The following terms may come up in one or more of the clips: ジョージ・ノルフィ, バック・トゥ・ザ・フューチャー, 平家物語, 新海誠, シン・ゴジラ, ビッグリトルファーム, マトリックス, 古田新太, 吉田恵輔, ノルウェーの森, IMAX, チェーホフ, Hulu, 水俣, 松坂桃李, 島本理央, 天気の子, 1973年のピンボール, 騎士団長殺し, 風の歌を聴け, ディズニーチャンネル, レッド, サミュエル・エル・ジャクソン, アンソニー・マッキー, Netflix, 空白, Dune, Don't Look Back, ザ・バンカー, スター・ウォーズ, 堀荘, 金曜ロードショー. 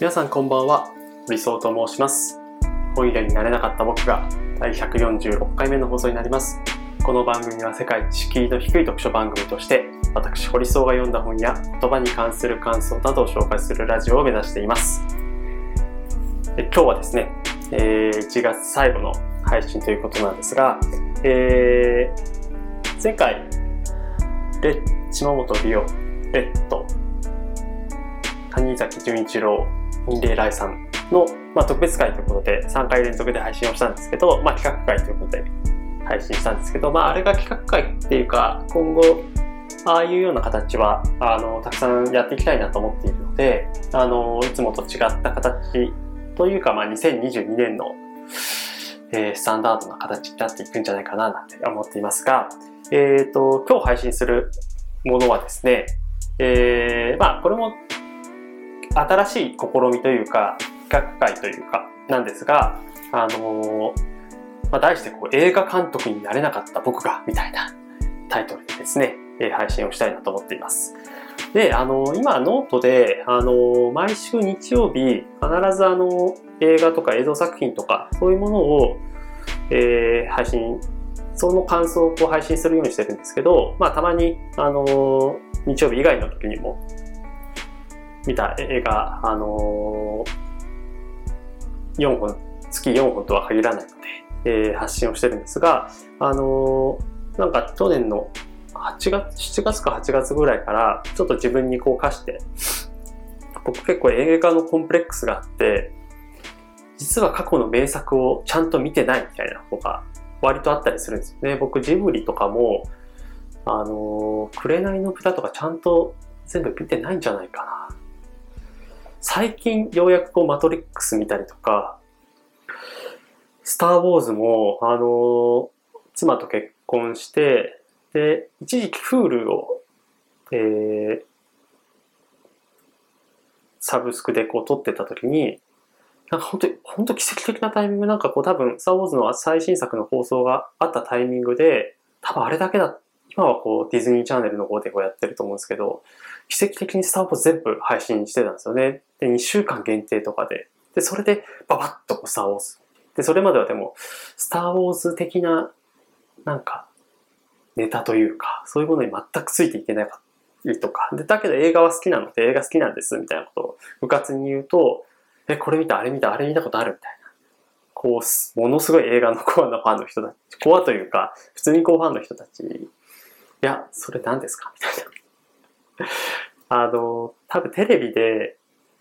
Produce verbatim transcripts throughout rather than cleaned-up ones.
皆さんこんばんは、理想と申します。本屋になれなかった僕がだいひゃくよんじゅうろっかいめの放送になります。この番組は世界一敷居の低い読書番組として、私堀荘が読んだ本や言葉に関する感想などを紹介するラジオを目指しています。え今日はですね、えー、いちがつ最後の配信ということなんですが、えー、前回レッ島本理央、レッド、谷崎潤一郎、任礼来さんの、まあ、特別会ということでさんかい連続で配信をしたんですけど、まあ、企画会ということで配信したんですけど、まあ、あれが企画会っていうか、今後ああいうような形はあのたくさんやっていきたいなと思っているので、あのいつもと違った形というか、まあ、にせんにじゅうにねんの、えー、スタンダードな形になっていくんじゃないかななんて思っていますが、えーと、今日配信するものはですね、えー、まあこれも新しい試みというか企画会というかなんですが、あのーまあ、題してこう映画監督になれなかった僕がみたいなタイトルでですね、えー、配信をしたいなと思っています。で、あのー、今ノートで、あのー、毎週日曜日必ず、あのー、映画とか映像作品とかそういうものを、えー、配信、その感想をこう配信するようにしてるんですけど、まあ、たまに、あのー、日曜日以外の時にも見た映画、あのー、よんほん、月よんほんとは限らないので、えー、発信をしてるんですが、あのー、なんか去年のはちがつ、しちがつかはちがつぐらいからちょっと自分にこう課して、僕結構映画のコンプレックスがあって、実は過去の名作をちゃんと見てないみたいなことが割とあったりするんですよね。僕ジブリとかも、あのー、紅の豚とかちゃんと全部見てないんじゃないかな。最近ようやくこうマトリックス見たりとか、スターウォーズも、あのー、妻と結婚して、で、一時期Huluを、えー、サブスクでこう撮ってた時に、なんか本当に、本当奇跡的なタイミング、なんかこう多分、スター・ウォーズの最新作の放送があったタイミングで、多分あれだけだ、今はこうディズニーチャンネルの方でこうやってると思うんですけど、奇跡的にスター・ウォーズ全部配信してたんですよね。で、にしゅうかん限定とかで。で、それでババッとこうスター・ウォーズ。で、それまではでも、スター・ウォーズ的な、なんか、ネタというか、そういうものに全くついていけないとか。で、だけど映画は好きなので、映画好きなんです、みたいなことを部活に言うと、え、これ見た、あれ見た、あれ見たことあるみたいな。こう、ものすごい映画のコアなファンの人たち、コアというか、普通にこうファンの人たち、いや、それ何ですかみたいな。あの、多分テレビで、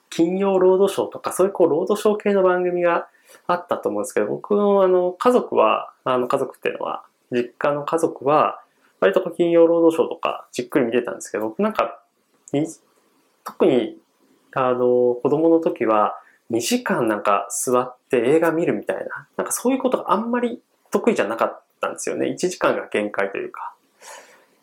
金曜ロードショーとか、そういうこう、ロードショー系の番組があったと思うんですけど、僕のあの、家族は、あの、家族っていうのは、実家の家族は、割とこう、金曜ロードショーとか、じっくり見てたんですけど、僕なんか、特に、あの、子供の時は、にじかんなんか座って映画見るみたいな、なんかそういうことがあんまり得意じゃなかったんですよね。いちじかんが限界というか。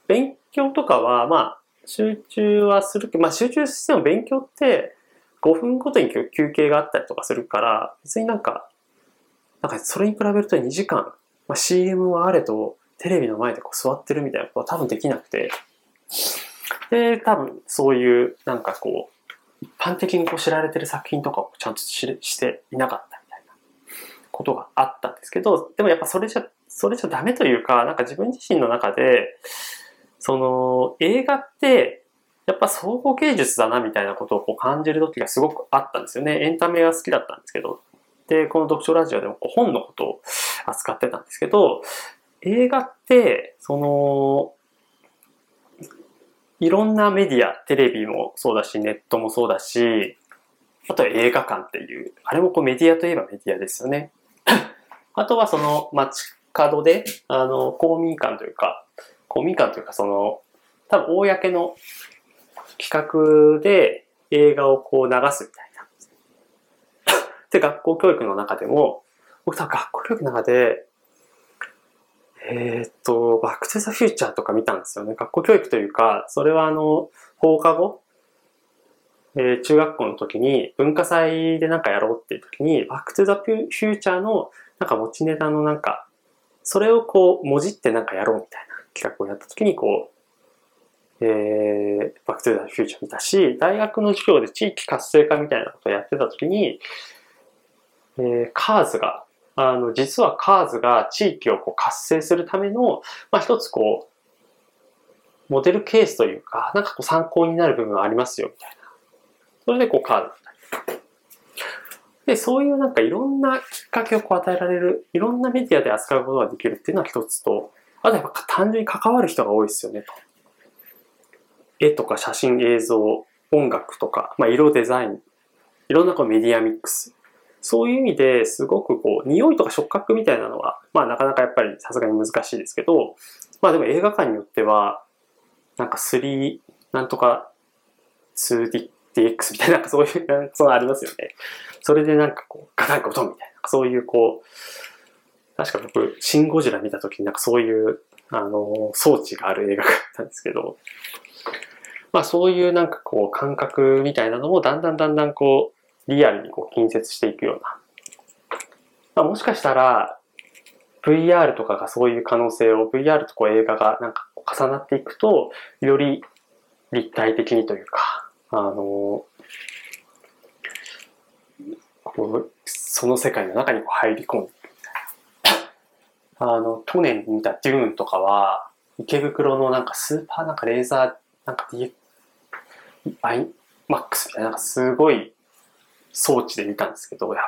勉強とかは、まあ、集中はするけど、まあ集中しても勉強ってごふんごとに休憩があったりとかするから、別になんか、なんかそれに比べるとにじかん、まあ、シーエム はあれとテレビの前でこう座ってるみたいなことは多分できなくて、で、多分そういうなんかこう、一般的にこう知られてる作品とかをちゃんと知していなかったみたいなことがあったんですけど、でもやっぱそれじゃ、それじゃダメというか、なんか自分自身の中で、その映画ってやっぱ総合芸術だなみたいなことをこう感じる時がすごくあったんですよね。エンタメは好きだったんですけど、で、この読書ラジオでもこう本のことを扱ってたんですけど、映画って、その、いろんなメディア、テレビもそうだし、ネットもそうだし、あとは映画館っていう、あれもこうメディアといえばメディアですよね。あとはその街角で、あの、公民館というか、公民館というかその、多分公の企画で映画をこう流すみたいな。で、学校教育の中でも、僕多分学校教育の中で、えー、っと、バック・トゥ・ザ・フューチャーとか見たんですよね。学校教育というか、それはあの、放課後、えー、中学校の時に文化祭でなんかやろうっていう時に、バック・トゥ・ザ・フューチャーのなんか持ちネタのなんか、それをこう、もじってなんかやろうみたいな企画をやった時にこう、えー、バックトゥザフューチャー見たし、大学の授業で地域活性化みたいなことをやってた時に、えー、カーズが、あの、実はカーズが地域をこう活性するための、まあ、一つこう、モデルケースというか、なんかこう参考になる部分がありますよ、みたいな。それでこうカーズみたいな。で、そういうなんかいろんなきっかけをこう与えられる、いろんなメディアで扱うことができるっていうのは一つと、あとやっぱ単純に関わる人が多いですよねと。絵とか写真、映像、音楽とか、まあ、色、デザイン、いろんなこうメディアミックス。そういう意味ですごくこう、匂いとか触覚みたいなのは、まあなかなかやっぱりさすがに難しいですけど、まあでも映画館によっては、なんかスリー、なんとか ツーディー ディーエックス みたいな、なんかそういう、そのありますよね。それでなんかこう、ガタンゴトンみたいな、そういうこう、確か僕、シン・ゴジラ見たときになんかそういう、あの、装置がある映画館だったんですけど、まあそういうなんかこう、感覚みたいなのをだんだんだんだんこう、リアルにこう、近接していくような。まあもしかしたら、ブイアール とかがそういう可能性を、ブイアール とこう映画がなんか重なっていくと、より立体的にというか、あのこうその世界の中にこう入り込んでいくみたいな。あの去年見た Dune とかは池袋のなんかスーパーなんかレーザーなんか アイマックス みたいな、なんかすごい装置で見たんですけど、やっ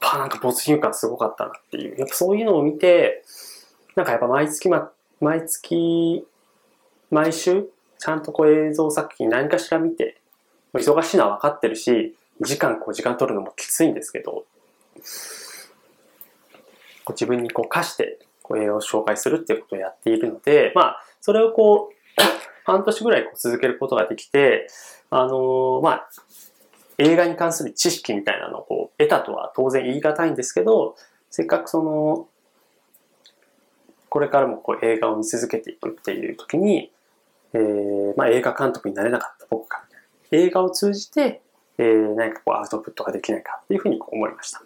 ぱなんか没入感すごかったなっていう。やっぱそういうのを見て、なんかやっぱ毎月、ま、毎月毎週ちゃんとこう映像作品何かしら見て。忙しいのは分かってるし、時間、こう、時間取るのもきついんですけど、こう自分にこう課して、こう、映画を紹介するっていうことをやっているので、まあ、それをこう、半年ぐらいこう続けることができて、あのー、まあ、映画に関する知識みたいなのをこう得たとは当然言い難いんですけど、せっかくその、これからもこう映画を見続けていくっていう時に、えー、まあ、映画監督になれなかった僕が、映画を通じて、えー、何かこうアウトプットができないかっていうふうにこう思いました。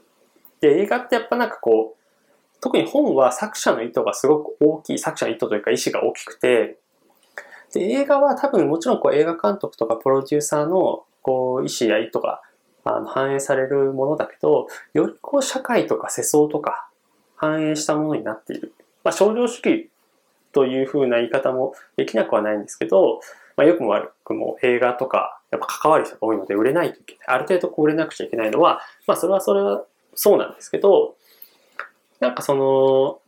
で、映画ってやっぱなんかこう、特に本は作者の意図がすごく大きい、作者の意図というか意思が大きくて、で、映画は多分もちろんこう映画監督とかプロデューサーのこう意思や意図があの反映されるものだけど、よりこう社会とか世相とか反映したものになっている。まあ、商業主義というふうな言い方もできなくはないんですけど、まあ、良くも悪くも映画とか、やっぱ関わる人が多いので売れないといけない。ある程度こう売れなくちゃいけないのは、まあそれはそれはそうなんですけど、なんかその、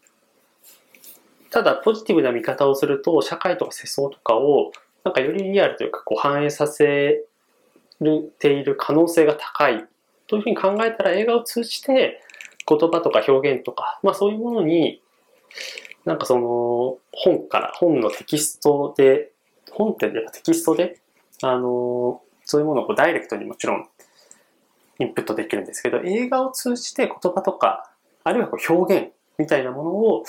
ただポジティブな見方をすると、社会とか世相とかを、なんかよりリアルというか、こう反映させている可能性が高い。というふうに考えたら映画を通じて、言葉とか表現とか、まあそういうものに、なんかその、本から、本のテキストで、本ってやっぱテキストで、あのそういうものをこうダイレクトにもちろんインプットできるんですけど、映画を通じて言葉とかあるいはこう表現みたいなものを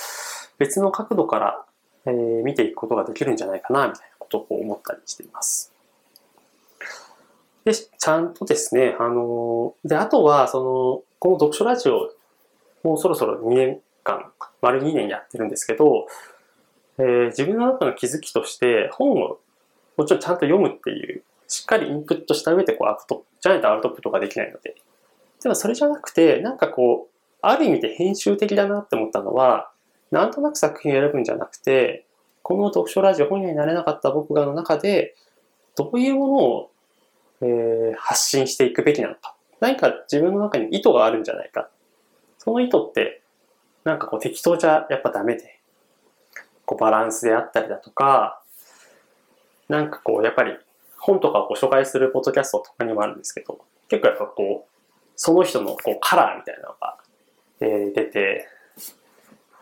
別の角度から、えー、見ていくことができるんじゃないかなみたいなことをこう思ったりしています。でちゃんとですね、あのであとはそのこの読書ラジオもうそろそろにねんかん丸にねんやってるんですけど、えー、自分の中の気づきとして本をもちろんちゃんと読むっていう、しっかりインプットした上でこうアウト、じゃないとアウトプットができないので。でもそれじゃなくて、なんかこう、ある意味で編集的だなって思ったのは、なんとなく作品を選ぶんじゃなくて、この読書ラジオ本屋になれなかった僕がの中で、どういうものを、えー、発信していくべきなのか。何か自分の中に意図があるんじゃないか。その意図って、なんかこう適当じゃやっぱダメで、こうバランスであったりだとか、なんかこう、やっぱり本とかをこう紹介するポッドキャストとかにもあるんですけど、結構やっぱこう、その人のこうカラーみたいなのが、えー、出て、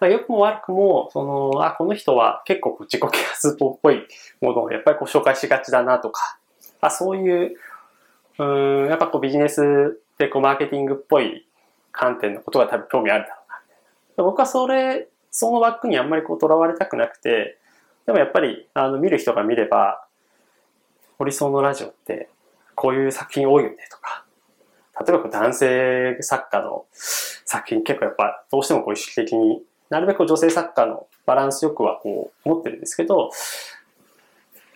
良くも悪くも、その、あ、この人は結構自己啓発っぽいものをやっぱりこう紹介しがちだなとか、あ、そういう、うーん、やっぱこうビジネスでこうマーケティングっぽい観点のことが多分興味あるだろうな、みたいな。僕はそれ、その枠にあんまりこう囚われたくなくて、でもやっぱりあの見る人が見れば、堀荘のラジオってこういう作品多いよねとか、例えば男性作家の作品結構やっぱどうしてもこう意識的になるべく女性作家のバランスよくはこう思ってるんですけど、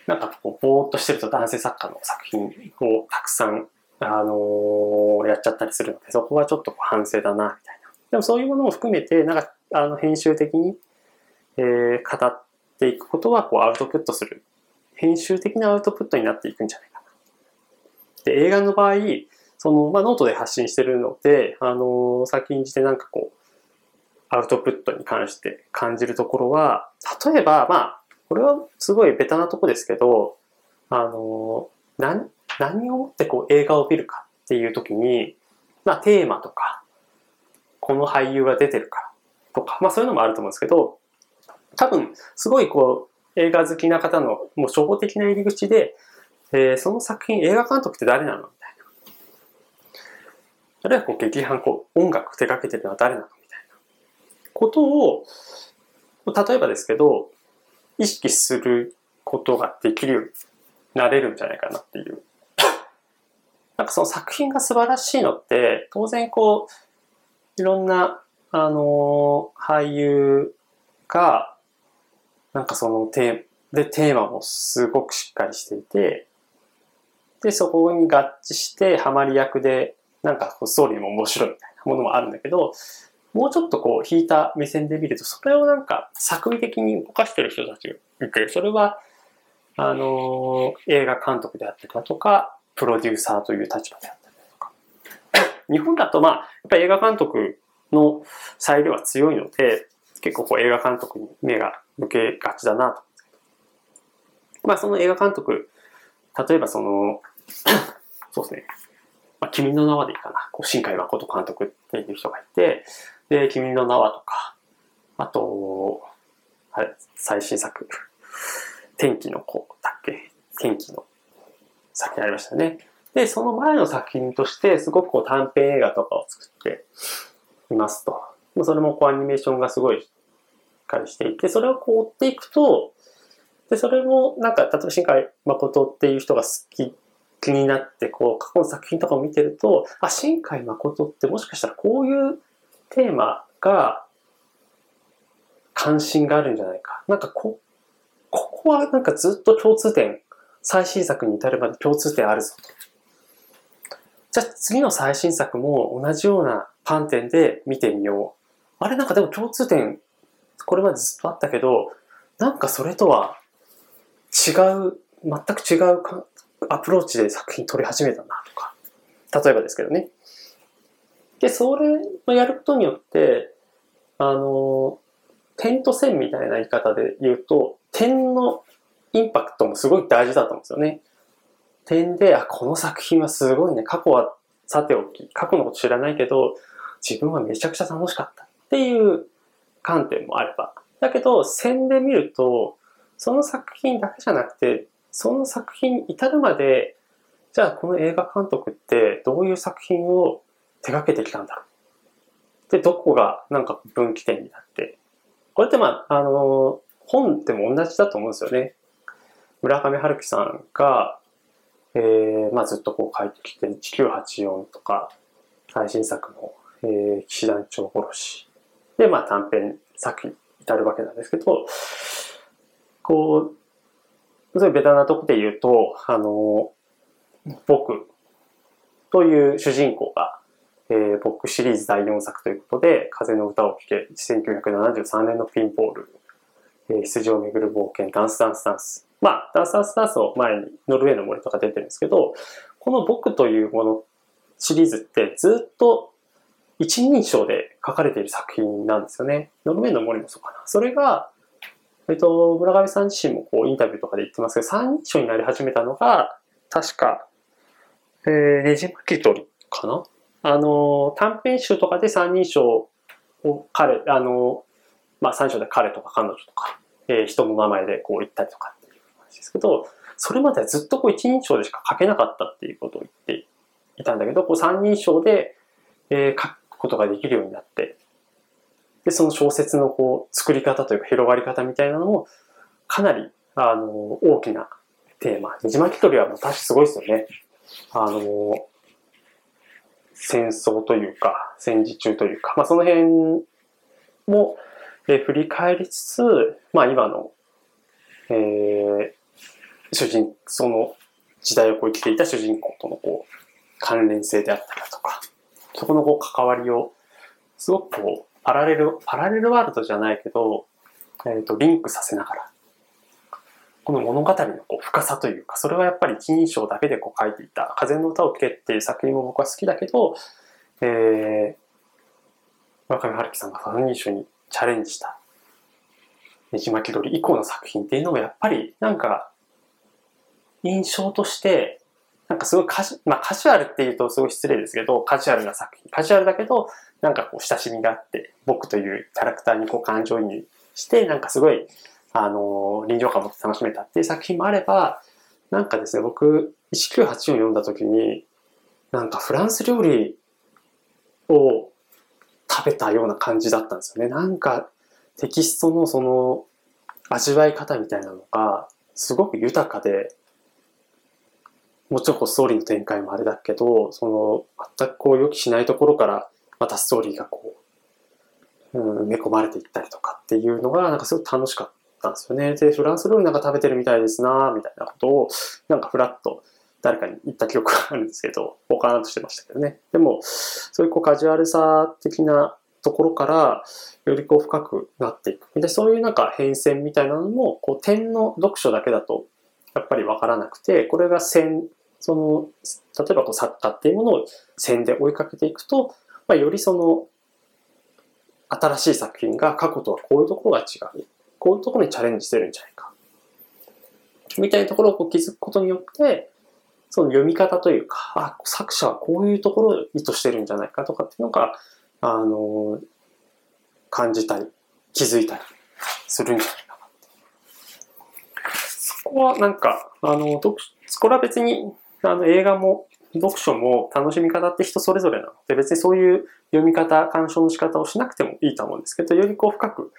なんかこうぼーっとしてると男性作家の作品をたくさん、あのー、やっちゃったりするので、そこはちょっと反省だなみたいな。でもそういうものも含めてなんかあの編集的に、えー、語っていくことはこうアウトプットする編集的なアウトプットになっていくんじゃないかな。で映画の場合その、まあ、ノートで発信してるので、あのー、先んじてなんかこうアウトプットに関して感じるところは、例えば、まあ、これはすごいベタなとこですけど、あの、何、何をもってこう映画を見るかっていうときに、まあ、テーマとか、この俳優が出てるからとか、まあ、そういうのもあると思うんですけど、多分、すごいこう、映画好きな方の、もう初歩的な入り口で、えー、その作品、映画監督って誰なのみたいな。あるいはこう、劇伴、こう、音楽手掛けてるのは誰なのことを例えばですけど意識することができるようになれるんじゃないかなっていうなんかその作品が素晴らしいのって当然こういろんなあの俳優がなんかそのテーマでテーマもすごくしっかりしていてでそこに合致してハマり役でなんかストーリーも面白いみたいなものもあるんだけどもうちょっとこう引いた目線で見るとそれをなんか作為的に動かしてる人たちがいてそれはあの映画監督であったりだとかプロデューサーという立場であったりだとか日本だとまあやっぱり映画監督の裁量は強いので結構こう映画監督に目が向けがちだなと。まあその映画監督例えばそのそうですねまあ、君の名はでいいかな。こう新海誠監督っていう人がいて、で、君の名はとか、あと、あれ、最新作、天気の子だっけ？天気の作品ありましたね。で、その前の作品として、すごくこう短編映画とかを作っていますと。それもこうアニメーションがすごいしっかりしていて、それをこう追っていくと、で、それもなんか、例えば新海誠っていう人が好き、気になってこう過去の作品とかを見てるとあ新海誠ってもしかしたらこういうテーマが関心があるんじゃないかなんか こ, ここはなんかずっと共通点最新作に至るまで共通点あるぞとじゃあ次の最新作も同じような観点で見てみようあれなんかでも共通点これまでずっとあったけどなんかそれとは違う全く違うかアプローチで作品撮り始めたなとか例えばですけどねでそれをやることによってあの点と線みたいな言い方で言うと点のインパクトもすごい大事だと思うんですよね点であこの作品はすごいね過去はさておき過去のこと知らないけど自分はめちゃくちゃ楽しかったっていう観点もあればだけど線で見るとその作品だけじゃなくてその作品に至るまで、じゃあこの映画監督ってどういう作品を手掛けてきたんだろう。で、どこがなんか分岐点になって。これってまあ、あの、本でも同じだと思うんですよね。村上春樹さんが、えー、まあずっとこう書いてきて、いちきゅうはちよんとか、最新作の、えー、騎士団長殺し。で、まあ短編作品に至るわけなんですけど、こう、そういうベタなとこで言うと、あの、僕という主人公が、えー、僕シリーズだいよんさくということで、風の歌を聴け、せんきゅうひゃくななじゅうさんねんのピンポール、えー、羊をめぐる冒険、ダンスダンスダンス。まあ、ダンスダンスダンスの前にノルウェーの森とか出てるんですけど、この僕というものシリーズってずっと一人称で書かれている作品なんですよね。ノルウェーの森もそうかな。それが、えっと、村上さん自身もこうインタビューとかで言ってますけど、三人称になり始めたのが、確か、えー、ねじ巻き鳥かなあの、短編集とかで三人称を彼、あの、まあ三人称で彼とか彼女とか、えー、人の名前でこう言ったりとかっていう話ですけど、それまではずっとこう一人称でしか書けなかったっていうことを言っていたんだけど、こう三人称で、えー、書くことができるようになって、で、その小説のこう、作り方というか広がり方みたいなのも、かなり、あの、大きなテーマ。ねじ巻き鳥はもう確かすごいですよね。あの、戦争というか、戦時中というか、まあその辺も、えー、振り返りつつ、まあ今の、えー、主人、その時代をこう生きていた主人公とのこう関連性であったりだとか、そこのこう関わりをすごくこうパラレル、パラレルワールドじゃないけど、えっと、リンクさせながら、この物語のこう深さというか、それはやっぱり一人称だけでこう書いていた、風の歌を聴けっていう作品も僕は好きだけど、えー、村上春樹さんが三人称にチャレンジした、ねじ巻き鳥以降の作品っていうのもやっぱりなんか、印象として、なんかすごいカジ、まあ、カジュアルっていうとすごい失礼ですけど、カジュアルな作品。カジュアルだけど、なんかこう親しみがあって、僕というキャラクターにこう感情移入して、なんかすごい、あのー、臨場感を持って楽しめたっていう作品もあれば、なんかですね、僕、いちきゅうはちよんを読んだ時に、なんかフランス料理を食べたような感じだったんですよね。なんかテキストのその味わい方みたいなのが、すごく豊かで、もちろんストーリーの展開もあれだけど、その全くこう予期しないところからまたストーリーがこう、うん、埋め込まれていったりとかっていうのがなんかすごく楽しかったんですよね。で、フランス料理なんか食べてるみたいですなみたいなことをなんかフラッと誰かに言った記憶があるんですけど、おかーんとしてましたけどね。でもそういうこうカジュアルさ的なところからよりこう深くなっていく。で、そういうなんか変遷みたいなのもこう点の読書だけだとやっぱりわからなくて、これが線、その例えばこう作家っていうものを線で追いかけていくと、まあ、よりその新しい作品が過去とはこういうところが違う、こういうところにチャレンジしてるんじゃないかみたいなところをこう気づくことによって、その読み方というか、あ、作者はこういうところを意図してるんじゃないかとかっていうのが、あのー、感じたり気づいたりするんじゃないかなって。そこはなんかあの読これは別にあの映画も読書も楽しみ方って人それぞれなので、別にそういう読み方、鑑賞の仕方をしなくてもいいと思うんですけど、よりこう深く、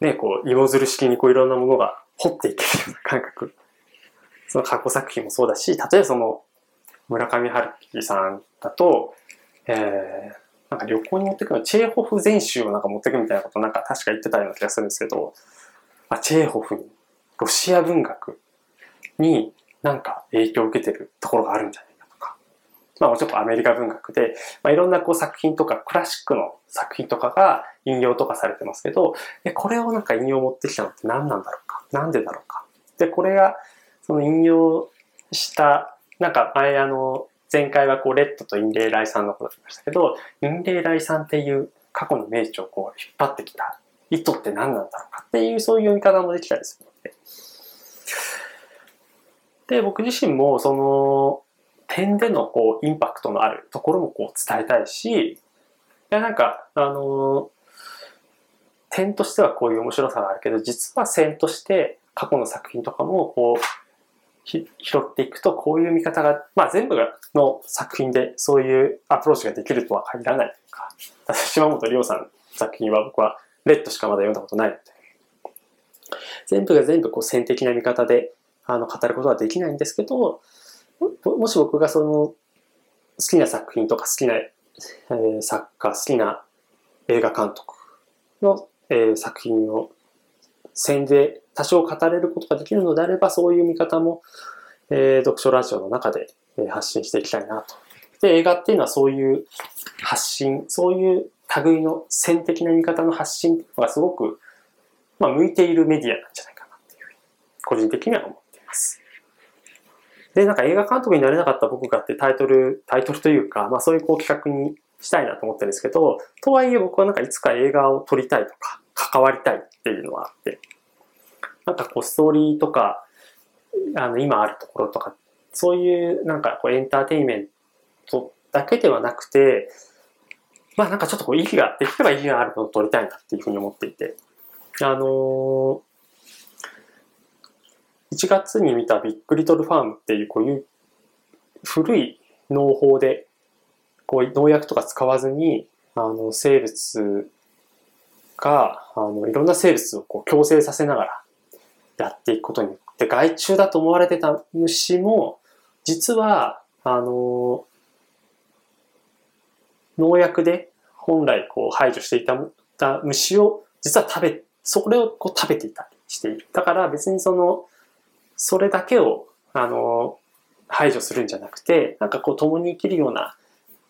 ね、こう芋づる式にこういろんなものが掘っていけるような感覚。その過去作品もそうだし、例えばその村上春樹さんだと、えー、なんか旅行に持ってくの、チェーホフ全集をなんか持ってくみたいなことなんか確か言ってたような気がするんですけど、あ、チェーホフに、ロシア文学に、なんか影響を受けてるところがあるんじゃないかとか。まあもちろんアメリカ文学で、まあ、いろんなこう作品とかクラシックの作品とかが引用とかされてますけど、で、これをなんか引用持ってきたのって何なんだろうか。なんでだろうか。で、これがその引用した、なんか前あの、前回はこうレッドとインレイライさんのことだりましたけど、インレイライさんっていう過去の名著をこう引っ張ってきた意図って何なんだろうかっていう、そういう読み方もできたりするので、で、僕自身もその点でのこうインパクトのあるところもこう伝えたいし、なんかあの点としてはこういう面白さがあるけど、実は線として過去の作品とかもこう拾っていくと、こういう見方が、まあ全部の作品でそういうアプローチができるとは限らないというか、島本理生さんの作品は僕はレッドしかまだ読んだことないので、全部が全部こう線的な見方であの語ることはできないんですけど、もし僕がその好きな作品とか好きな、えー、作家、好きな映画監督の、えー、作品を線で多少語れることができるのであれば、そういう見方も、えー、読書ラジオの中で、えー、発信していきたいなと。で、映画っていうのはそういう発信、そういう類の線的な見方の発信っていうのがすごく、まあ、向いているメディアなんじゃないかなっていうふうに個人的には思う。で、なんか映画監督になれなかった僕がってタイトル、タイトルというか、まあそういうこう企画にしたいなと思ってるんですけど、とはいえ僕はなんかいつか映画を撮りたいとか、関わりたいっていうのはあって、なんかこうストーリーとか、あの今あるところとか、そういうなんかこうエンターテインメントだけではなくて、まあなんかちょっとこう意義が、できれば意義があるものを撮りたいなっていうふうに思っていて、あのー、いちがつに見たビッグリトルファームっていうこういう古い農法でこう農薬とか使わずにあの生物があのいろんな生物をこう共生させながらやっていくことによって、害虫だと思われてた虫も実はあの農薬で本来こう排除していた虫を実は食べそれをこう食べていたりしている。だから別にそのそれだけをあの排除するんじゃなくて、なんかこう共に生きるような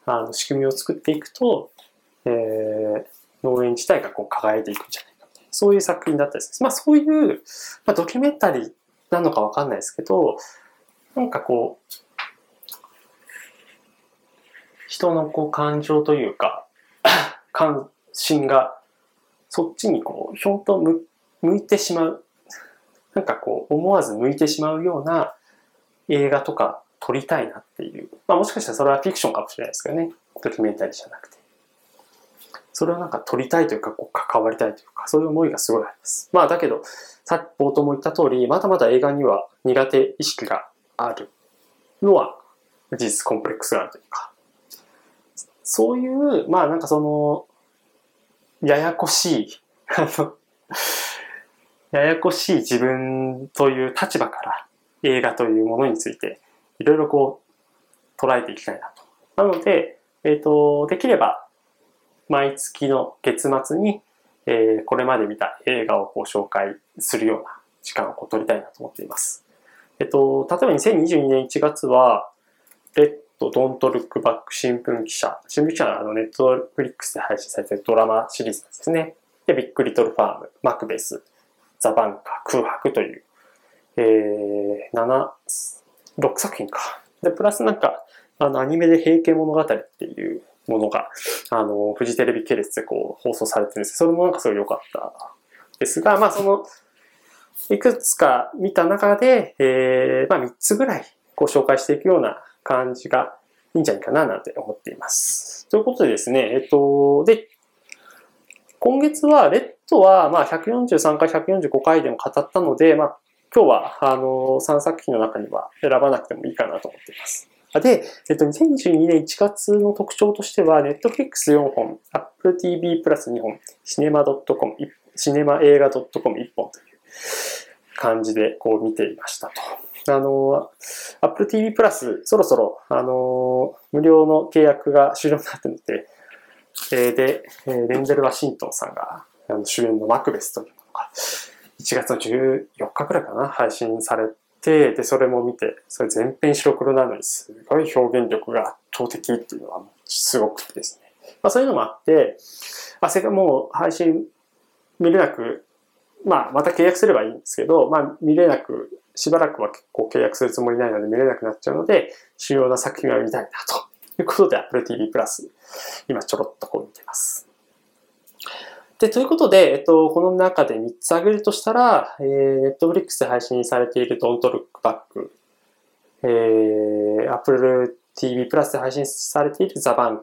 あの仕組みを作っていくと、えー、農園自体がこう輝いていくんじゃないかみたいな、そういう作品だったりです。まあそういう、まあ、ドキュメンタリーなのかわかんないですけど、なんかこう人のこう感情というか関心がそっちにこうひょんと向向いてしまう、なんかこう思わず向いてしまうような映画とか撮りたいなっていう、まあもしかしたらそれはフィクションかもしれないですけどね、ドキュメンタリーじゃなくて、それをなんか撮りたいというかこう関わりたいというか、そういう思いがすごいあります。まあだけどさっき冒頭も言った通り、まだまだ映画には苦手意識があるのは事実、コンプレックスがあるというか。そういう、まあなんかその、ややこしい、あの、ややこしい自分という立場から映画というものについていろいろこう捉えていきたいなと。なので、えっと、できれば毎月の月末に、えー、これまで見た映画をこう紹介するような時間をこう取りたいなと思っています。えっと、例えばにせんにじゅうにねんいちがつは、レッDon't Look Back 新聞記者。新聞記者はあの Netflix で配信されているドラマシリーズですね。で、ビッグリトルファーム、マクベス、ザ・バンカー、空白という、えー、なな、ろくさくひんか。で、プラスなんか、あの、アニメで平家物語っていうものが、あの、フジテレビ系列でこう放送されてるんです。それもなんかすごい良かったですが、まあ、その、いくつか見た中で、えー、まあ、みっつぐらいご紹介していくような感じがいいんじゃないかななんて思っています。ということでですね、えっと、で、今月は、レッドは、まあ、ひゃくよんじゅうさんかい、ひゃくよんじゅうごかいでも語ったので、まあ、今日は、あの、さんさくひんの中には選ばなくてもいいかなと思っています。で、えっと、にせんにじゅうにねんいちがつの特徴としては、ネットフリックスよんほん、Apple ティービー プラス にほん、シネマ ドットコム、シネマ映画 ドットコム いっぽんという感じで、こう見ていましたと。あの、Apple ティービー プラス、そろそろ、あの、無料の契約が終了になっていて、えー、で、デンゼル・ワシントンさんがあの主演のマクベスというのが、いちがつのじゅうよっかくらいかな、配信されて、で、それも見て、それ全編白黒なのに、すごい表現力が圧倒的っていうのは、すごくてですね。まあ、そういうのもあって、あ、せっかくもう配信見れなく、まあ、また契約すればいいんですけど、まあ、見れなく、しばらくは結構契約するつもりないので見れなくなっちゃうので、主要な作品は見たいなということで Apple ティービー プラス、今ちょろっとこう見ています。で、ということで、えっと、この中でみっつ挙げるとしたら、えー、Netflix で配信されている Don't Look Back、えー、Apple ティービー プラスで配信されている The Banker、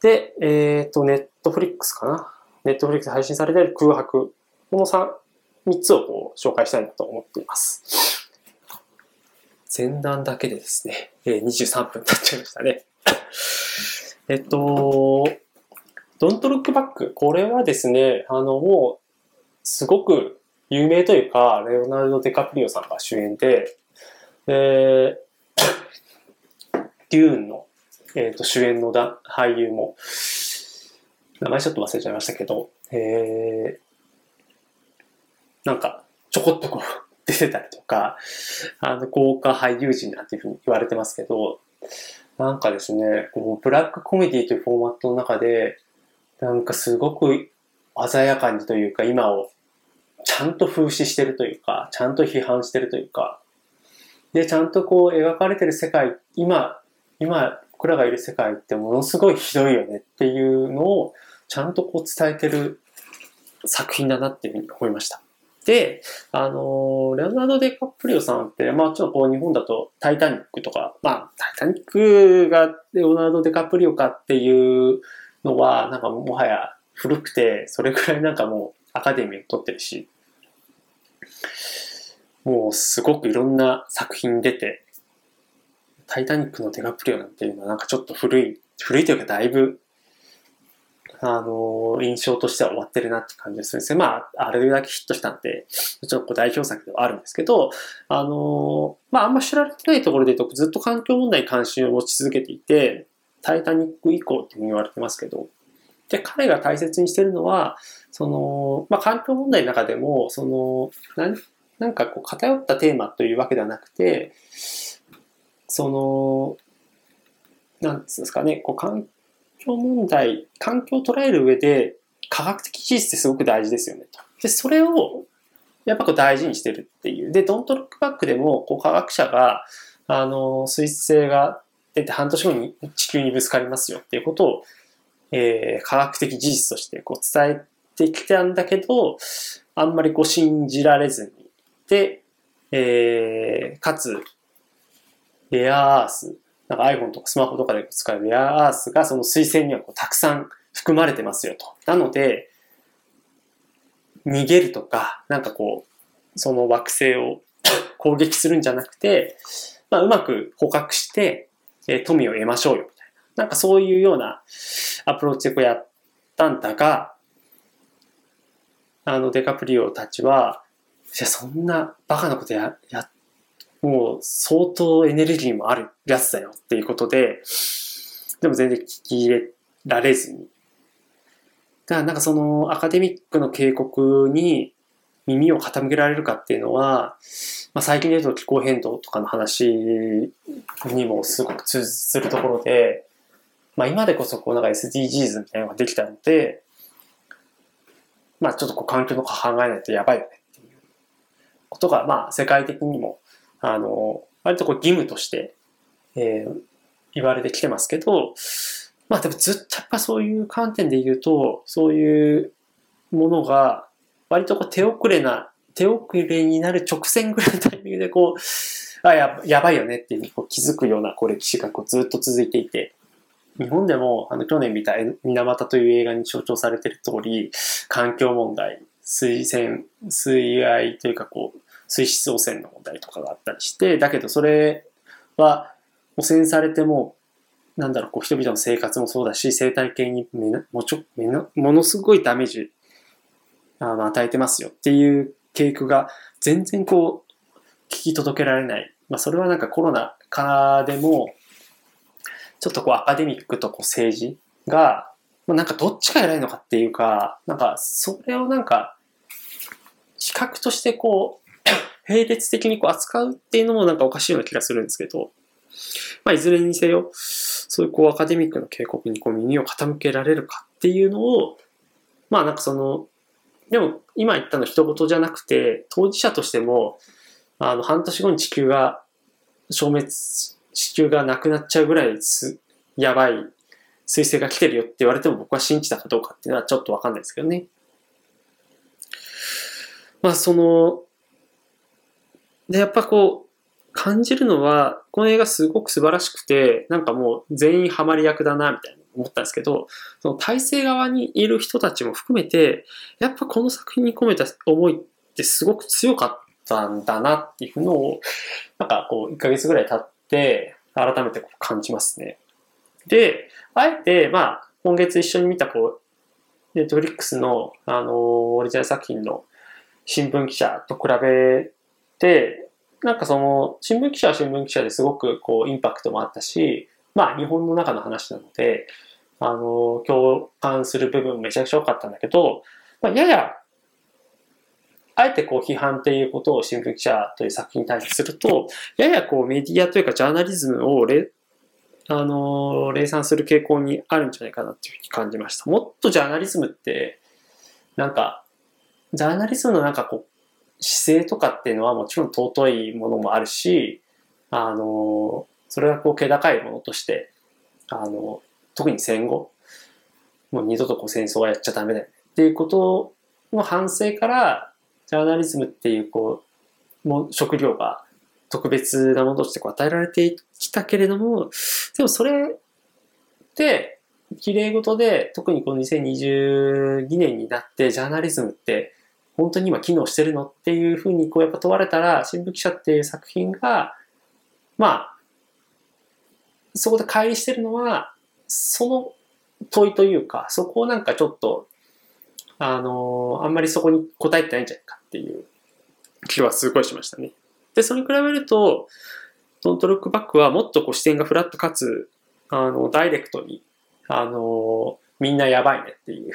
で、えっと、Netflix かな。Netflix で配信されている空白。このさん、三つをこう紹介したいなと思っています。前段だけでですね、にじゅうさんぷん経っちゃいましたね。えっと、Don't Look Back、これはですね、あの、もう、すごく有名というか、レオナルド・デカプリオさんが主演で、えー、Dune の、えーと、主演のだ俳優も、名前ちょっと忘れちゃいましたけど、えー、なんか、ちょこっとこう、出てたりとか、あの、豪華俳優陣なんていうふうに言われてますけど、なんかですね、こう、ブラックコメディというフォーマットの中で、なんかすごく鮮やかにというか、今をちゃんと風刺してるというか、ちゃんと批判してるというか、で、ちゃんとこう、描かれてる世界、今、今、僕らがいる世界ってものすごいひどいよねっていうのを、ちゃんとこう、伝えてる作品だなっていうふうに思いました。で、あの、レオナルド・デカプリオさんって、まあちょっとこう日本だとタイタニックとか、まあタイタニックがレオナルド・デカプリオかっていうのは、なんかもはや古くて、それくらいなんかもうアカデミーを取ってるし、もうすごくいろんな作品出て、タイタニックのデカプリオなんていうのはなんかちょっと古い、古いというかだいぶ、あの、印象としては終わってるなって感じですね。まあ、あれだけヒットしたんで、ちょっと代表作ではあるんですけど、あの、まあ、あんま知られてないところで言うと、ずっと環境問題に関心を持ち続けていて、タイタニック以降って言われてますけど、で、彼が大切にしてるのは、その、まあ、環境問題の中でも、その、何なんかこう偏ったテーマというわけではなくて、そのなんつうんですかね、こう環境問題、環境を捉える上で科学的事実ってすごく大事ですよね。でそれをやっぱこう大事にしてるっていう。で Don't Look Back でもこう科学者があの水星が出て半年後に地球にぶつかりますよっていうことを、えー、科学的事実としてこう伝えてきたんだけど、あんまりこう信じられずにで、えー、かつレアアース、なんか iPhone とかスマホとかで使うレアアースがその水星にはこうたくさん含まれてますよと。なので逃げるとか、なんかこうその惑星を攻撃するんじゃなくて、まあ、うまく捕獲して、えー、富を得ましょうよみたいな、なんかそういうようなアプローチでこうやったんだが、あのデカプリオたちはいやそんなバカなことややもう相当エネルギーもあるやつだよっていうことで、でも全然聞き入れられずに、だからなんかそのアカデミックの警告に耳を傾けられるかっていうのは、まあ、最近で言うと気候変動とかの話にもすごく通じするところで、まあ、今でこそこうなんか エスディージーズ みたいなのができたので、まあ、ちょっとこう環境のこと考えないとやばいよねっていうことが、まあ、世界的にもあの割とこう義務として、えー、言われてきてますけど、まあ、でもずっとやっぱそういう観点で言うと、そういうものが割とこう手遅れな、手遅れになる直線ぐらいのタイミングでこう、あ、や、やばいよねっていうこう気づくようなこう歴史がこうずっと続いていて、日本でもあの去年見た水俣という映画に象徴されている通り、環境問題、水洗、水害というかこう、水質汚染の問題とかがあったりして、だけどそれは汚染されても、なんだろう、こう人々の生活もそうだし、生態系にめな、もちょ、めな、ものすごいダメージ、あの与えてますよっていう警告が全然こう聞き届けられない、まあ、それはなんかコロナ禍でもちょっとこうアカデミックとこう政治が、まあ、なんかどっちが偉いのかっていうか、なんかそれをなんか比較としてこう並列的にこう扱うっていうのもなんかおかしいような気がするんですけど、まあ、いずれにせよそういうこうアカデミックの警告にこう耳を傾けられるかっていうのを、まあなんかそのでも今言ったの一言じゃなくて、当事者としてもあの半年後に地球が消滅、地球がなくなっちゃうぐらいすやばい彗星が来てるよって言われても、僕は信じたかどうかっていうのはちょっと分かんないですけどね。まあそのでやっぱこう感じるのは、この映画すごく素晴らしくて、なんかもう全員ハマり役だなみたいな思ったんですけど、その体制側にいる人たちも含めて、やっぱこの作品に込めた思いってすごく強かったんだなっていうのを、なんかこういっかげつぐらい経って改めてこう感じますね。で、あえてまあ今月一緒に見たこうNetflixのあのオリジナル作品の新聞記者と比べて、なんかその新聞記者は新聞記者ですごくこうインパクトもあったし、まあ日本の中の話なので、あの、共感する部分めちゃくちゃ多かったんだけど、まあ、やや、あえてこう批判っていうことを新聞記者という作品に対してすると、ややこうメディアというかジャーナリズムをれ、あの、冷散する傾向にあるんじゃないかなっていうふうに感じました。もっとジャーナリズムって、なんか、ジャーナリズムのなんかこう、姿勢とかっていうのはもちろん尊いものもあるし、あの、それがこう気高いものとして、あの、特に戦後、もう二度とこう戦争はやっちゃダメだよねっていうことの反省から、ジャーナリズムっていうこう、もう職業が特別なものとしてこう与えられてきたけれども、でもそれって、綺麗事で、特にこのにせんにじゅうにねんになって、ジャーナリズムって本当に今機能してるのっていうふうにこうやっぱ問われたら、新聞記者っていう作品が、まあ、そこで乖離してるのは、その問いというか、そこをなんかちょっと、あのー、あんまりそこに答えてないんじゃないかっていう気はすごいしましたね。で、それに比べると、Don't Look Backはもっとこう視点がフラットかつ、あの、ダイレクトに、あのー、みんなやばいねっていう。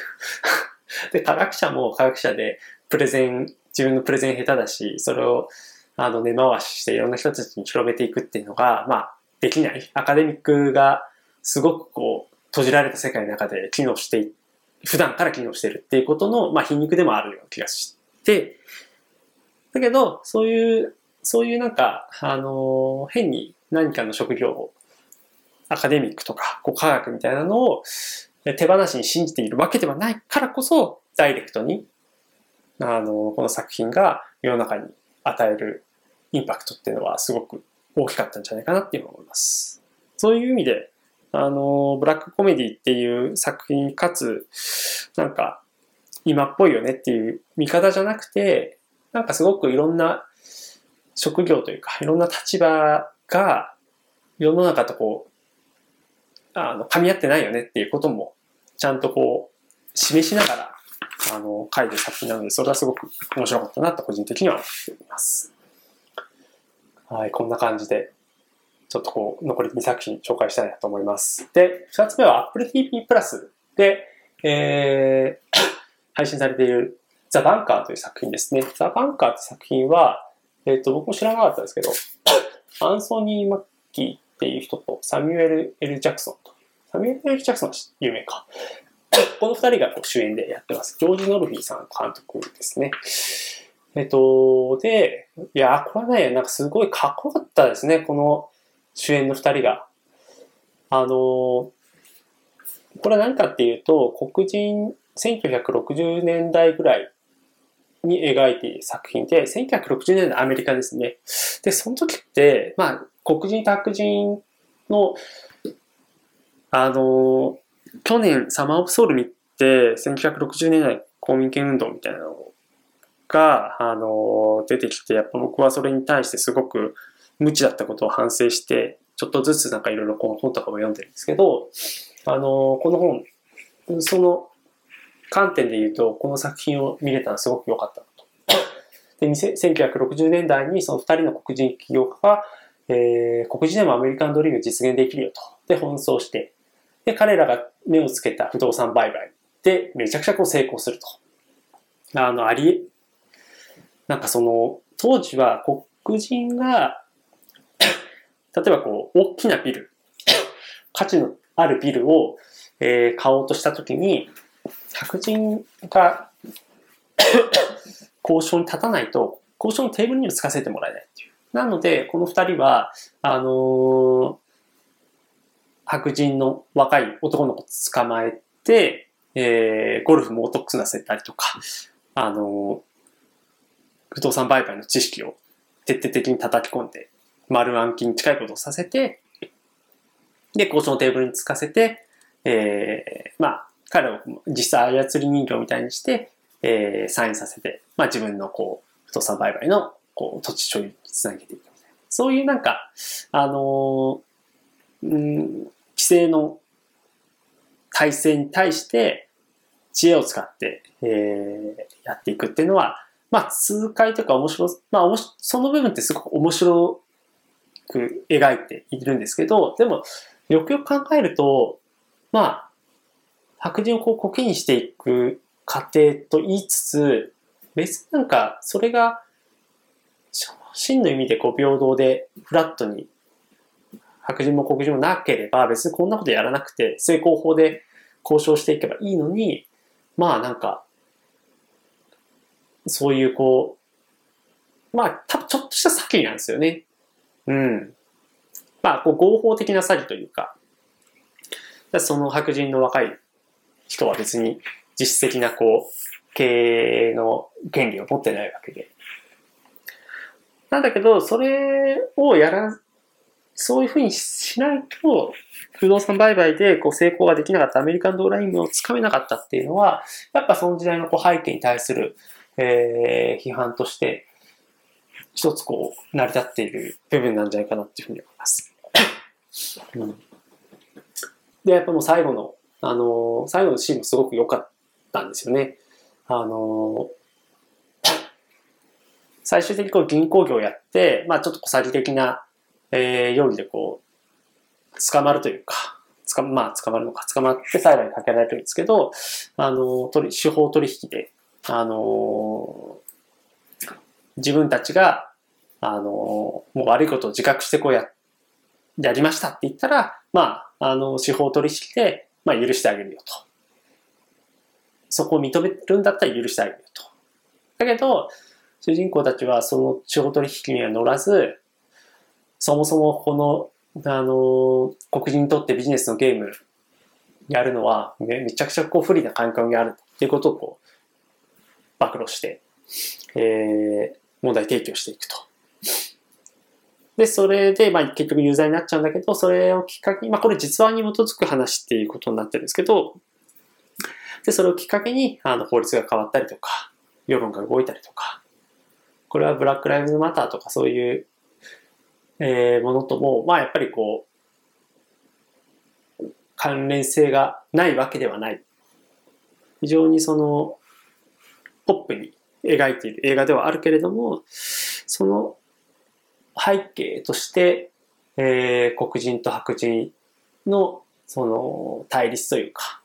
で、科学者も科学者で、プレゼン自分のプレゼン下手だし、それをあの根回ししていろんな人たちに広めていくっていうのが、まあ、できない。アカデミックがすごくこう閉じられた世界の中で機能してい、普段から機能してるっていうことの、まあ、皮肉でもあるような気がして、だけど、そういう、そういうなんか、あの、変に何かの職業を、アカデミックとか、こう科学みたいなのを手放しに信じているわけではないからこそ、ダイレクトに、あの、この作品が世の中に与えるインパクトっていうのはすごく大きかったんじゃないかなって今思います。そういう意味で、あの、ブラックコメディっていう作品かつ、なんか、今っぽいよねっていう見方じゃなくて、なんかすごくいろんな職業というか、いろんな立場が世の中とこう、あの、噛み合ってないよねっていうことも、ちゃんとこう、示しながら、あの、書いてる作品なので、それはすごく面白かったなと、個人的には思っています。はい、こんな感じで、ちょっとこう、残りにさく品紹介したいなと思います。で、ふたつめは Apple ティーブイ プラスで、えー、配信されているザ・バンカーという作品ですね。ザ・バンカーという作品は、えっと、僕も知らなかったですけど、アンソニー・マッキー、っていう人とサミュエル・エル・ジャクソンとサミュエル・エル・ジャクソンは有名かこのふたりが主演でやってます。ジョージ・ノルフィーさん監督ですね。えっとでいやこれはねなんかすごいかっこよかったですね。この主演のふたりがあのこれは何かっていうと黒人せんきゅうひゃくろくじゅうねんだいぐらいに描いている作品でせんきゅうひゃくろくじゅうねんだいのアメリカですね。でその時ってまあ黒人と白人の、あの、去年サマーオブソウル見て、せんきゅうひゃくろくじゅうねんだい公民権運動みたいなのが、あの、出てきて、やっぱ僕はそれに対してすごく無知だったことを反省して、ちょっとずつなんかいろいろこの本とかも読んでるんですけど、あの、この本、その観点で言うと、この作品を見れたのはすごく良かったと。で、せんきゅうひゃくろくじゅうねんだいにそのふたりの黒人起業家が、えー、黒人でもアメリカンドリームを実現できるよと。で、奔走して。で、彼らが目をつけた不動産売買で、めちゃくちゃこう成功すると。あの、あり、なんかその、当時は黒人が、例えばこう、大きなビル、価値のあるビルを、えー、買おうとしたときに、白人が交渉に立たないと、交渉のテーブルにもつかせてもらえないっていう。なので、この二人は、あのー、白人の若い男の子を捕まえて、えー、ゴルフ猛特訓させたりとか、あのー、不動産売買の知識を徹底的に叩き込んで、丸暗記に近いことをさせて、で、交渉のテーブルにつかせて、えー、まあ、彼を実際操り人形みたいにして、えー、サインさせて、まあ自分のこう、不動産売買のこう土地所有につなげていくみたいな、そういうなんかあのー、うん規制の体制に対して知恵を使って、えー、やっていくっていうのはまあ痛快というか面白まあ面白その部分ってすごく面白く描いているんですけど、でもよくよく考えるとまあ白人をこうコケにしていく過程と言いつつ別になんかそれが真の意味でこう平等でフラットに白人も黒人もなければ別にこんなことやらなくて正攻法で交渉していけばいいのに、まあなんかそういうこうまあ多分ちょっとした詐欺なんですよね。うん。まあこう合法的な詐欺というか、その白人の若い人は別に実質的なこう経営の権利を持ってないわけで。なんだけど、それをやら、そういうふうにしないと、不動産売買でこう成功ができなかった、アメリカンドリームをつかめなかったっていうのは、やっぱその時代のこう背景に対する、えー、批判として、一つこう、成り立っている部分なんじゃないかなっていうふうに思います。うん、で、やっぱもう最後の、あのー、最後のシーンもすごく良かったんですよね。あのー、最終的にこう銀行業をやって、まあちょっと小詐欺的な、えー、容疑でこう、捕まるというか、つか、まあ捕まるのか、捕まって裁判にかけられるんですけど、あの、取り、司法取引で、あのー、自分たちが、あの、もう悪いことを自覚してこうや、やりましたって言ったら、まあ、あの、司法取引で、まあ、許してあげるよと。そこを認めるんだったら許してあげるよと。だけど、主人公たちはその司法取引には乗らず、そもそもこの、あの、黒人にとってビジネスのゲームやるのは、ね、めちゃくちゃこう不利な環境にあるっていうことをこう、暴露して、えー、問題提起をしていくと。で、それで、まあ結局有罪になっちゃうんだけど、それをきっかけに、まあこれ実話に基づく話っていうことになってるんですけど、で、それをきっかけに、あの、法律が変わったりとか、世論が動いたりとか、これはブラックライブズマターとかそういう、えー、ものとも、まあやっぱりこう、関連性がないわけではない。非常にその、ポップに描いている映画ではあるけれども、その背景として、えー、黒人と白人のその対立というか、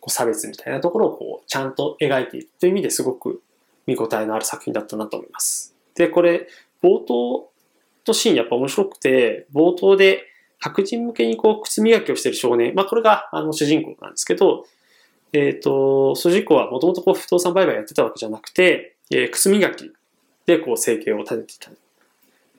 こう差別みたいなところをこうちゃんと描いているという意味ですごく見応えのある作品だったなと思います。で、これ冒頭とシーンやっぱ面白くて、冒頭で白人向けにこう靴磨きをしている少年、まあこれがあの主人公なんですけど、えっと、主人公はもともと不動産売買やってたわけじゃなくて、えー、靴磨きでこう生計を立てていた。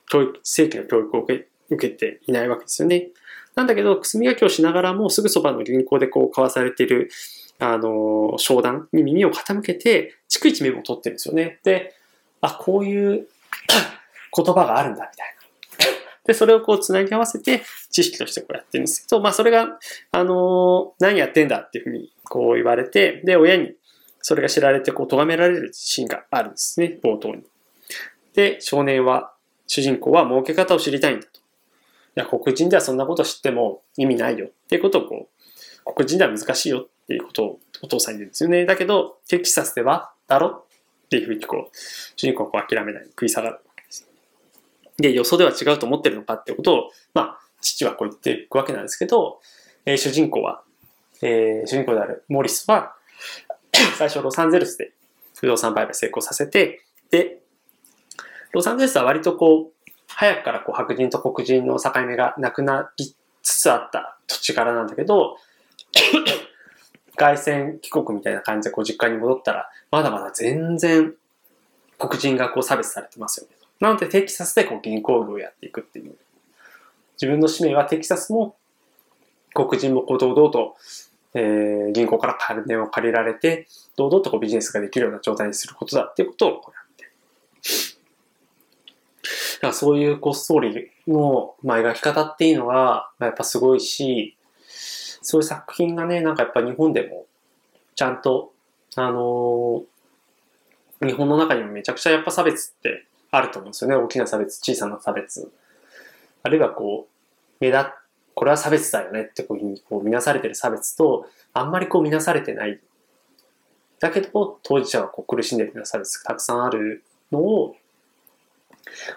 教育、正規の教育を受け、受けていないわけですよね。なんだけど、靴磨きをしながらもすぐそばの銀行でこう交わされている、あのー、商談に耳を傾けて、逐一メモを取ってるんですよね。で、あ、こういう言葉があるんだ、みたいな。で、それをこう繋ぎ合わせて知識としてこうやってるんですけど、まあそれが、あのー、何やってんだっていうふうにこう言われて、で、親にそれが知られてこう咎められるシーンがあるんですね、冒頭に。で、少年は、主人公は儲け方を知りたいんだと。いや、黒人ではそんなこと知っても意味ないよっていうことをこう、黒人では難しいよっていうことをお父さんに言うんですよね。だけど、テキサスではだろっていうふうにこう、主人公は諦めない、食い下がるわけです。で、よそでは違うと思ってるのかっていうことを、まあ、父はこう言っていくわけなんですけど、えー、主人公は、えー、主人公であるモリスは、最初ロサンゼルスで不動産売買成功させて、で、ロサンゼルスは割とこう、早くからこう白人と黒人の境目がなくなりつつあった土地柄なんだけど、凱旋帰国みたいな感じでこう実家に戻ったら、まだまだ全然黒人がこう差別されてますよね。なのでテキサスでこう銀行業をやっていくっていう。自分の使命はテキサスも黒人もこう堂々と、えー、銀行から金を借りられて、堂々とこうビジネスができるような状態にすることだっていうことをこうやってる。だからそういうこうストーリーの、まあ、描き方っていうのが、まあ、やっぱすごいし、そういう作品がね、なんかやっぱ日本でもちゃんと、あのー、日本の中にもめちゃくちゃやっぱ差別ってあると思うんですよね。大きな差別、小さな差別。あるいはこう、目立っ、これは差別だよねってこういうふうにこう見なされてる差別と、あんまりこう見なされてない。だけど、当事者がこう苦しんでるような差別がたくさんあるのを、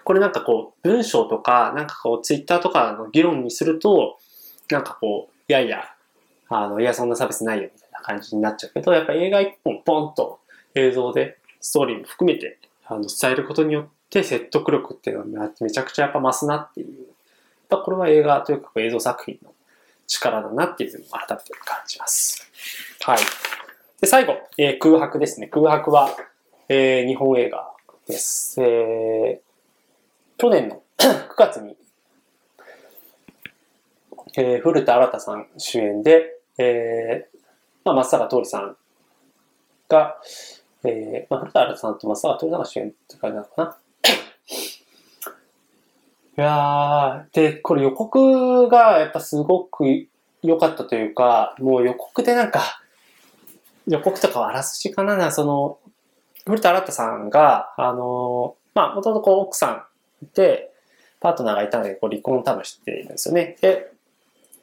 これなんかこう文章とかなんかこうツイッターとかの議論にするとなんかこういやいやあのいやそんな差別ないよみたいな感じになっちゃうけど、やっぱ映画一本ポンと映像でストーリーも含めてあの伝えることによって説得力っていうのはめちゃくちゃやっぱ増すなっていう、やっぱこれは映画というか映像作品の力だなっていうのを改めて感じます。はい。で最後、えー、空白ですね。空白は、えー、日本映画です、えー去年のくがつに、えー、古田新太さん主演で、えーまあ、松坂桃李さんが、えーまあ、古田新太さんと松坂桃李さんが主演って感じなのかな。いやー、で、これ予告がやっぱすごく良かったというか、もう予告でなんか、予告とかはあらすじかな、その、古田新太さんが、あのー、まあ、元々こう奥さん、で、パートナーがいたので、こう離婚を多分しているんですよね。で、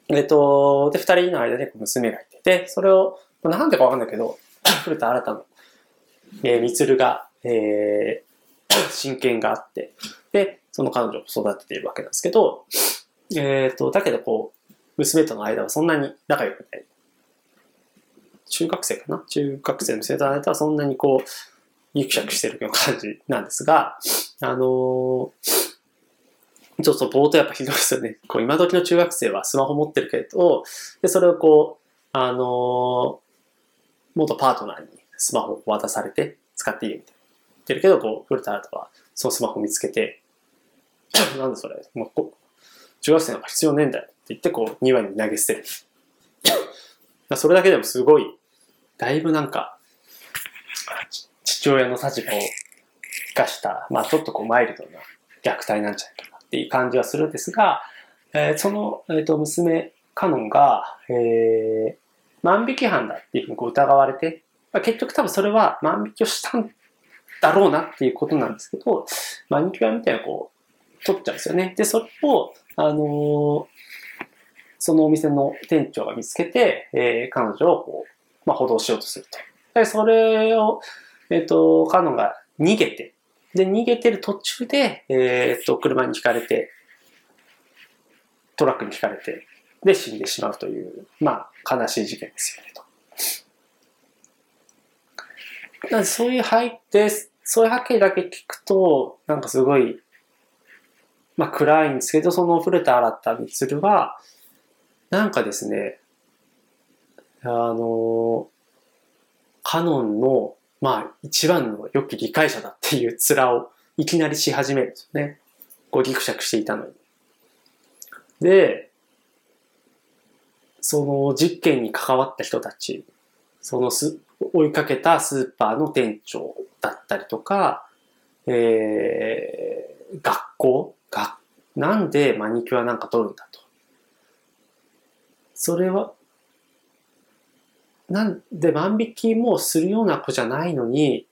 えっと、で、二人の間で娘がいて、で、それを、なんでかわかんないけど、古田新太の、えー、みつるが、えー、親権があって、で、その彼女を育てているわけなんですけど、えっと、だけどこう、娘との間はそんなに仲良くない。中学生かな中学生の生徒の間はそんなにこう、ギクシャクしてるような感じなんですが、あのー、ちょっと冒頭やっぱひどいですよね。こう今時の中学生はスマホ持ってるけど、でそれをこう、あのー、元パートナーにスマホを渡されて使っていいよみたいな言ってるけど、こう古田新太はそのスマホ見つけてなんでそれもうこう中学生なんか必要ねえんだよって言ってこう庭に投げ捨てるそれだけでもすごいだいぶなんか父親の立場を生かした、まあ、ちょっとこうマイルドな虐待なんじゃないかなっていう感じはするんですが、えー、その、えー、と娘カノンが、えー、万引き犯だっていうふうにこう疑われて、まあ、結局多分それは万引きをしたんだろうなっていうことなんですけど、マニキュアみたいなこう取っちゃうんですよね。でそれを、あのー、そのお店の店長が見つけて、えー、彼女をこう、まあ、補導しようとすると。でそれをえっと、カノンが逃げて、で、逃げてる途中で、えっと、車にひかれて、トラックにひかれて、で、死んでしまうという、まあ、悲しい事件ですよね、と。だからそういう背景、そういう背景だけ聞くと、なんかすごい、まあ、暗いんですけど、その古田新太みつるは、なんかですね、あの、カノンの、まあ一番の良き理解者だっていう面をいきなりし始めるんですよね。こうギクシャクしていたのに。で、その事件に関わった人たち、そのす追いかけたスーパーの店長だったりとか、えー、学校が、なんでマニキュアなんか取るんだと。それは、なんで万引きもするような子じゃないのに、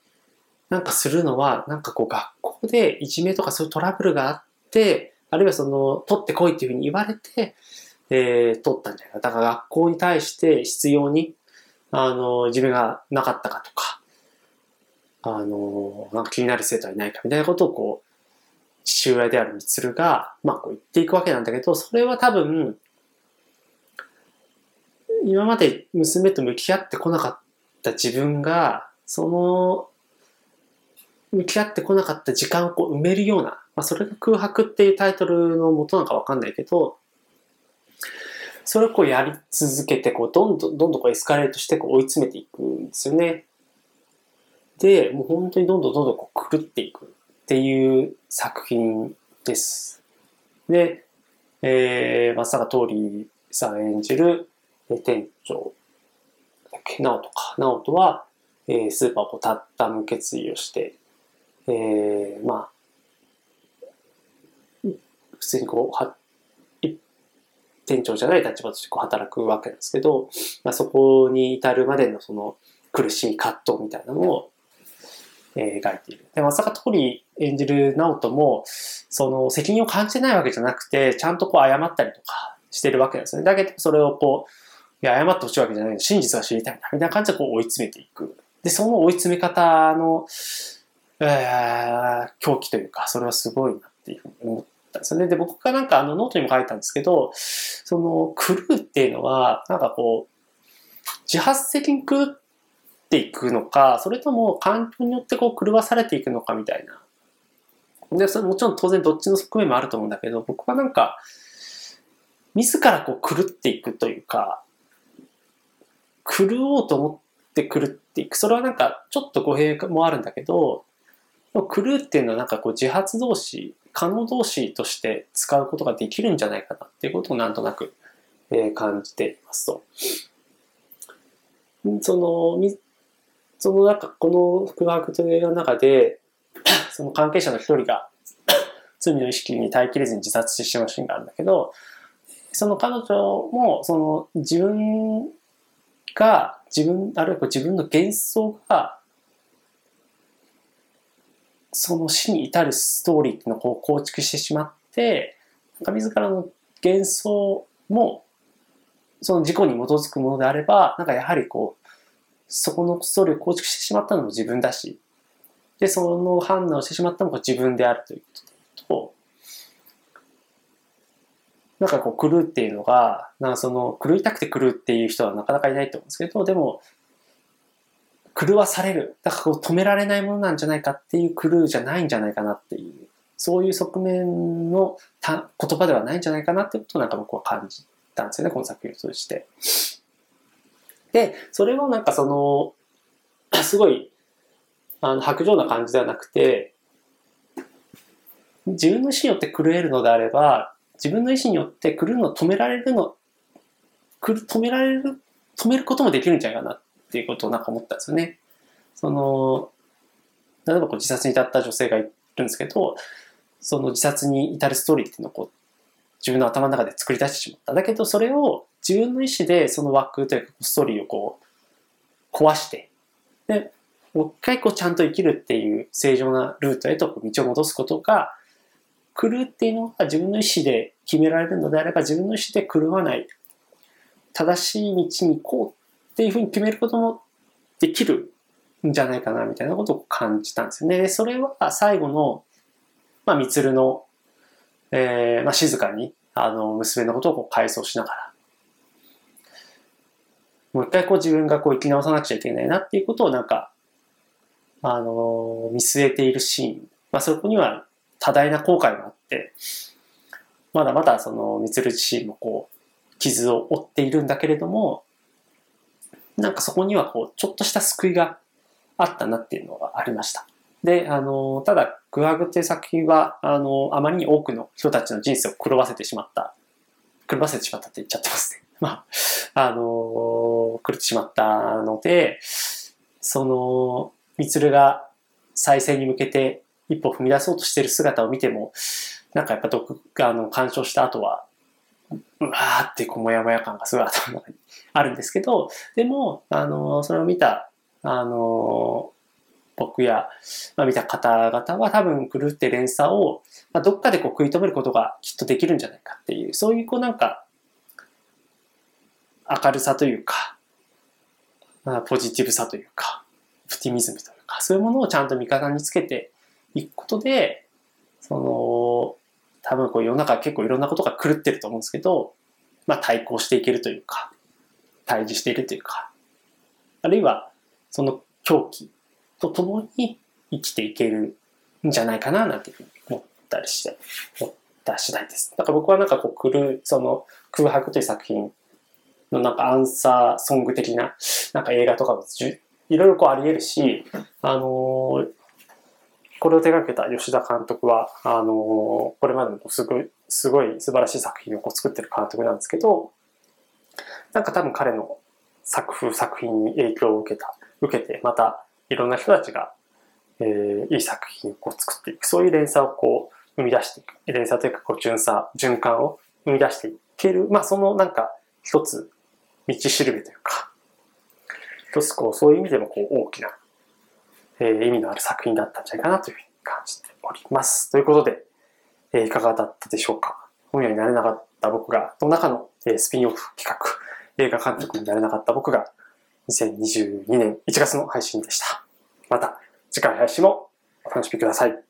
なんかするのは、なんかこう学校でいじめとかそういうトラブルがあって、あるいはその、取ってこいっていうふうに言われて、えー、取ったんじゃないか。だから学校に対して必要に、あの、いじめがなかったかとか、あの、なんか気になる生徒はいないかみたいなことをこう、父親であるみつるが、まあこう言っていくわけなんだけど、それは多分、今まで娘と向き合ってこなかった自分が、その、向き合ってこなかった時間をこう埋めるような、まあ、それが空白っていうタイトルの元なんかわかんないけど、それをこうやり続けて、こう、どんどんどんどんこうエスカレートしてこう追い詰めていくんですよね。で、もう本当にどんどんどんどんこう狂っていくっていう作品です。で、えー、松坂桃李さん演じる、店長だっけ、直人か。直人は、えー、スーパーをこうたったむ決意をして、えー、まあ、普通にこう、は、店長じゃない立場としてこう働くわけなんですけど、まあ、そこに至るまでのその苦しい葛藤みたいなのを、えー、描いている。で、松坂桃李演じる直人も、その責任を感じてないわけじゃなくて、ちゃんとこう謝ったりとか、してるわけですね。だけどそれをこう、いや謝ってほしいわけじゃないの、真実が知りたいんだみたいな感じでこう追い詰めていく。でその追い詰め方の、えー、狂気というか、それはすごいなっていうふうに思ったんですよね。で僕がなんかあのノートにも書いたんですけど、その狂うっていうのはなんかこう自発的に狂っていくのか、それとも環境によってこう狂わされていくのかみたいな。でそれもちろん当然どっちの側面もあると思うんだけど、僕はなんか自らこう狂っていくというか、狂おうと思って狂っていく。それはなんかちょっと語弊もあるんだけど、狂うっていうのはなんかこう自発動詞、可能動詞として使うことができるんじゃないかなっていうことをなんとなく感じていますと。その、そのなんかこの空白という映画の中で、その関係者の一人が罪の意識に耐えきれずに自殺してしまうシーンがあるんだけど、その彼女もその自分が自分あるいは自分の幻想がその死に至るストーリーっていうのをこう構築してしまって、なんか自らの幻想もその自己に基づくものであれば、なんかやはりこうそこのストーリーを構築してしまったのも自分だし、でその判断をしてしまったのも自分であるということと、なんかこう狂うっていうのが、なんかその狂いたくて狂うっていう人はなかなかいないと思うんですけど、でも狂わされる、だからこう止められないものなんじゃないかっていう狂うじゃないんじゃないかなっていう、そういう側面のた言葉ではないんじゃないかなっていうことをなんか僕は感じたんですよね、この作品を通して。でそれをなんかそのすごいあの薄情な感じではなくて、自分の意思によって狂えるのであれば、自分の意思によって狂うのを止められるの止められる止めることもできるんじゃないかなっていうことをなんか思ったんですよね。その例えばこう自殺に至った女性がいるんですけど、その自殺に至るストーリーっていうのをこう自分の頭の中で作り出してしまった。だけどそれを自分の意思でその枠というかストーリーをこう壊して、でもう一回こうちゃんと生きるっていう正常なルートへと道を戻すことが、狂うっていうのが自分の意思で決められるのであれば、自分の意思で狂わない正しい道に行こうっていうふうに決めることもできるんじゃないかなみたいなことを感じたんですよね。でそれは最後のまあみつるの、えーまあ、静かにあの娘のことをこう回想しながら、もう一回こう自分がこう生き直さなくちゃいけないなっていうことをなんかあの見据えているシーン、まあ、そこには多大な後悔があって、まだまだそのみつる自身もこう傷を負っているんだけれども、なんかそこにはこうちょっとした救いがあったなっていうのがありました。であのただグアグっていう作品はあのあまりに多くの人たちの人生を狂わせてしまった狂わせてしまったって言っちゃってますねまああの狂ってしまったので、そのみつるが再生に向けて一歩踏み出そうとしている姿を見ても、なんかやっぱ読あの鑑賞した後はうわーってこうモヤモヤ感がすごい頭の中にあるんですけど、でもあのそれを見たあの僕や、まあ、見た方々は多分狂って連鎖を、まあ、どっかでこう食い止めることがきっとできるんじゃないかっていう、そういうこうなんか明るさというか、まあ、ポジティブさというかオプティミズムというか、そういうものをちゃんと味方につけていくことで、その多分こう世の中結構いろんなことが狂ってると思うんですけど、まあ、対抗していけるというか対峙しているというか、あるいはその狂気とともに生きていけるんじゃないかななんていうふうに思ったりして思った次第です。だから僕はなんかこう狂うその空白という作品のなんかアンサーソング的な、なんか映画とかもいろいろこうあり得るし、あのー、これを手掛けた吉田監督はあのー、これまでもすごい、すごい素晴らしい作品をこう作ってる監督なんですけど、なんか多分彼の作風作品に影響を受けた受けてまたいろんな人たちが、えー、いい作品をこう作っていく、そういう連鎖をこう生み出していく、連鎖というかこう循環循環を生み出していける、まあそのなんか一つ道しるべというか。一つこうそういう意味でもこう大きな、えー、意味のある作品だったんじゃないかなというふうに感じております。ということで、えー、いかがだったでしょうか。本屋になれなかった僕がの中の、えー、スピンオフ企画、映画監督になれなかった僕がにせんにじゅうにねんいちがつの配信でした。また次回配信もお楽しみください。